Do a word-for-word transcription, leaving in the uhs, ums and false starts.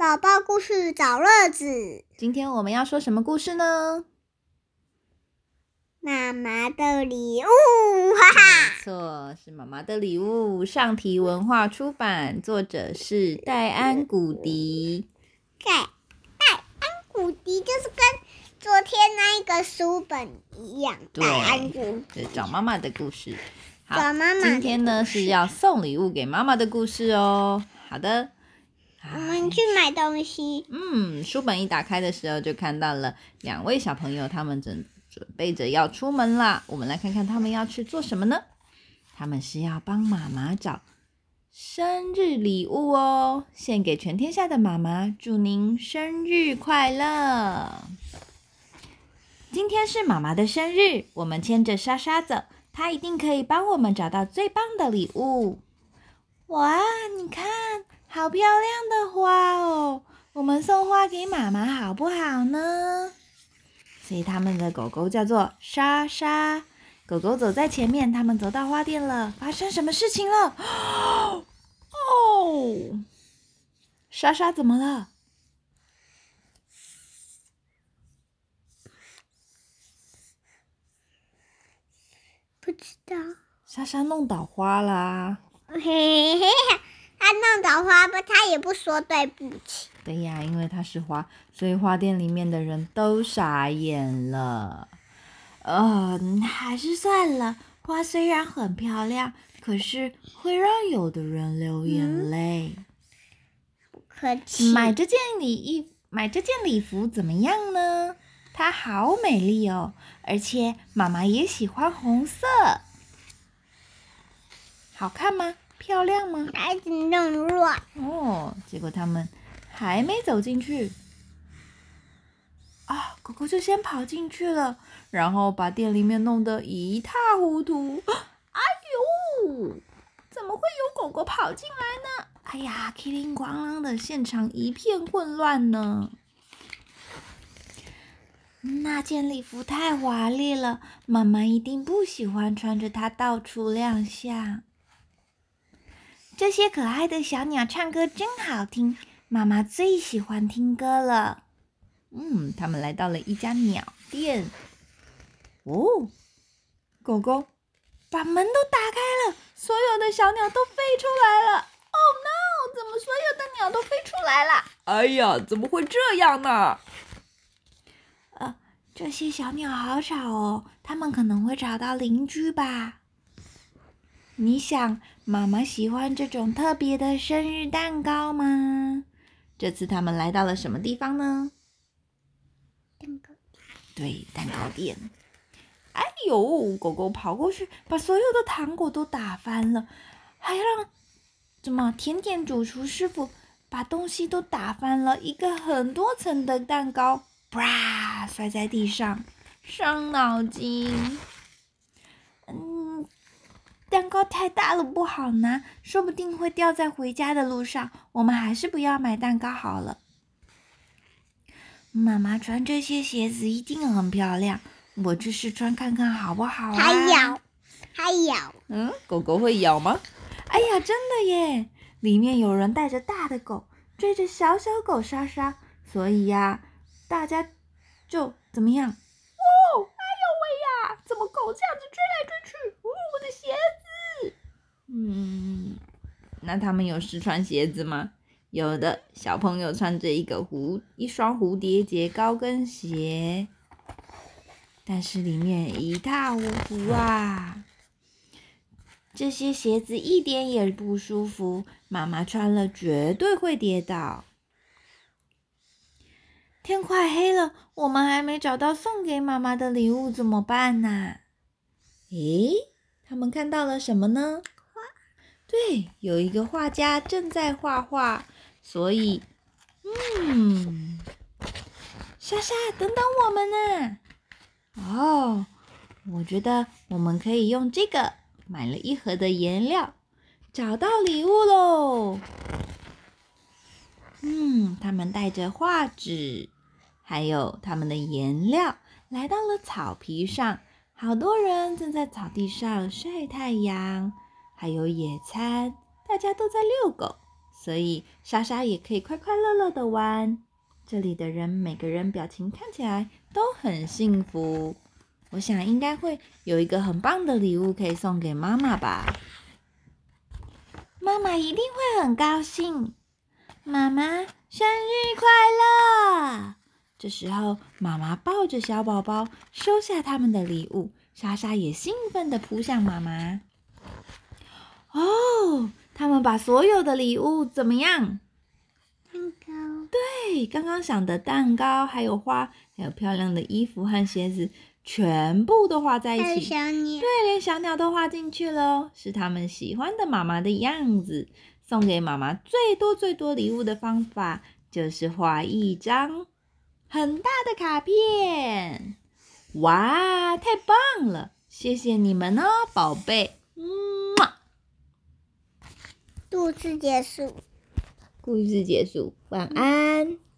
宝宝故事找乐子，今天我们要说什么故事呢？妈妈的礼物，哈哈，没错，是妈妈的礼物。上堤文化出版，作者是戴安古迪。戴戴安古迪就是跟昨天那个书本一样，戴安古迪找妈妈的故事。好，找妈妈。今天呢是要送礼物给妈妈的故事哦。好的。我们去买东西。嗯，书本一打开的时候就看到了两位小朋友，他们准准备着要出门啦。我们来看看他们要去做什么呢？他们是要帮妈妈找生日礼物哦，献给全天下的妈妈，祝您生日快乐！今天是妈妈的生日，我们牵着莎莎走，她一定可以帮我们找到最棒的礼物。哇，你看！好漂亮的花哦，我们送花给妈妈好不好呢？所以他们的狗狗叫做莎莎，狗狗走在前面，他们走到花店了，发生什么事情了？哦，莎莎怎么了？不知道。莎莎弄倒花啦。嘿嘿嘿。他弄倒花，他也不说对不起。对呀，因为他是花，所以花店里面的人都傻眼了。呃，还是算了，花虽然很漂亮，可是会让有的人流眼泪。嗯、不客气。买这件礼衣，买这件礼服怎么样呢？它好美丽哦，而且妈妈也喜欢红色。好看吗？漂亮吗？孩子弄乱哦，结果他们还没走进去啊，狗狗就先跑进去了，然后把店里面弄得一塌糊涂。哎呦，怎么会有狗狗跑进来呢？哎呀，叮铃咣啷的，现场一片混乱呢。那件礼服太华丽了，妈妈一定不喜欢穿着它到处亮相。这些可爱的小鸟唱歌真好听，妈妈最喜欢听歌了。嗯，他们来到了一家鸟店。哦，狗狗把门都打开了，所有的小鸟都飞出来了。Oh no， 怎么所有的鸟都飞出来了？哎呀，怎么会这样呢？呃，这些小鸟好吵哦，它们可能会吵到邻居吧。你想妈妈喜欢这种特别的生日蛋糕吗？这次他们来到了什么地方呢？蛋糕店。对，蛋糕店。哎呦，狗狗跑过去把所有的糖果都打翻了，还让怎么甜点主厨师傅把东西都打翻了，一个很多层的蛋糕啪摔在地上，伤脑筋。嗯。蛋糕太大了不好拿，说不定会掉在回家的路上，我们还是不要买蛋糕好了。妈妈穿这些鞋子一定很漂亮，我这试穿看看好不好啊？还咬，还咬。嗯，狗狗会咬吗？哎呀，真的耶！里面有人带着大的狗，追着小小狗莎莎，所以呀、啊，大家就怎么样？哦，哎呦喂呀，怎么狗这样子追来追去？哦，我的鞋子。嗯，那他们有试穿鞋子吗？有的，小朋友穿着一个蝴一双蝴蝶结高跟鞋，但是里面一塌糊涂啊！这些鞋子一点也不舒服，妈妈穿了绝对会跌倒。天快黑了，我们还没找到送给妈妈的礼物，怎么办呢？诶，他们看到了什么呢？对，有一个画家正在画画，所以，嗯，莎莎，等等我们啊！哦，我觉得我们可以用这个，买了一盒的颜料，找到礼物喽。嗯，他们带着画纸，还有他们的颜料，来到了草皮上，好多人正在草地上晒太阳。还有野餐，大家都在遛狗，所以莎莎也可以快快乐乐的玩。这里的人每个人表情看起来都很幸福，我想应该会有一个很棒的礼物可以送给妈妈吧。妈妈一定会很高兴。妈妈生日快乐！这时候妈妈抱着小宝宝收下他们的礼物，莎莎也兴奋地扑向妈妈。哦，他们把所有的礼物怎么样？蛋糕。对，刚刚想的蛋糕，还有花，还有漂亮的衣服和鞋子，全部都画在一起。还有小鸟。对，连小鸟都画进去了，是他们喜欢的妈妈的样子。送给妈妈最多最多礼物的方法，就是画一张很大的卡片。哇，太棒了！谢谢你们哦，宝贝。故事结束，故事结束，晚安。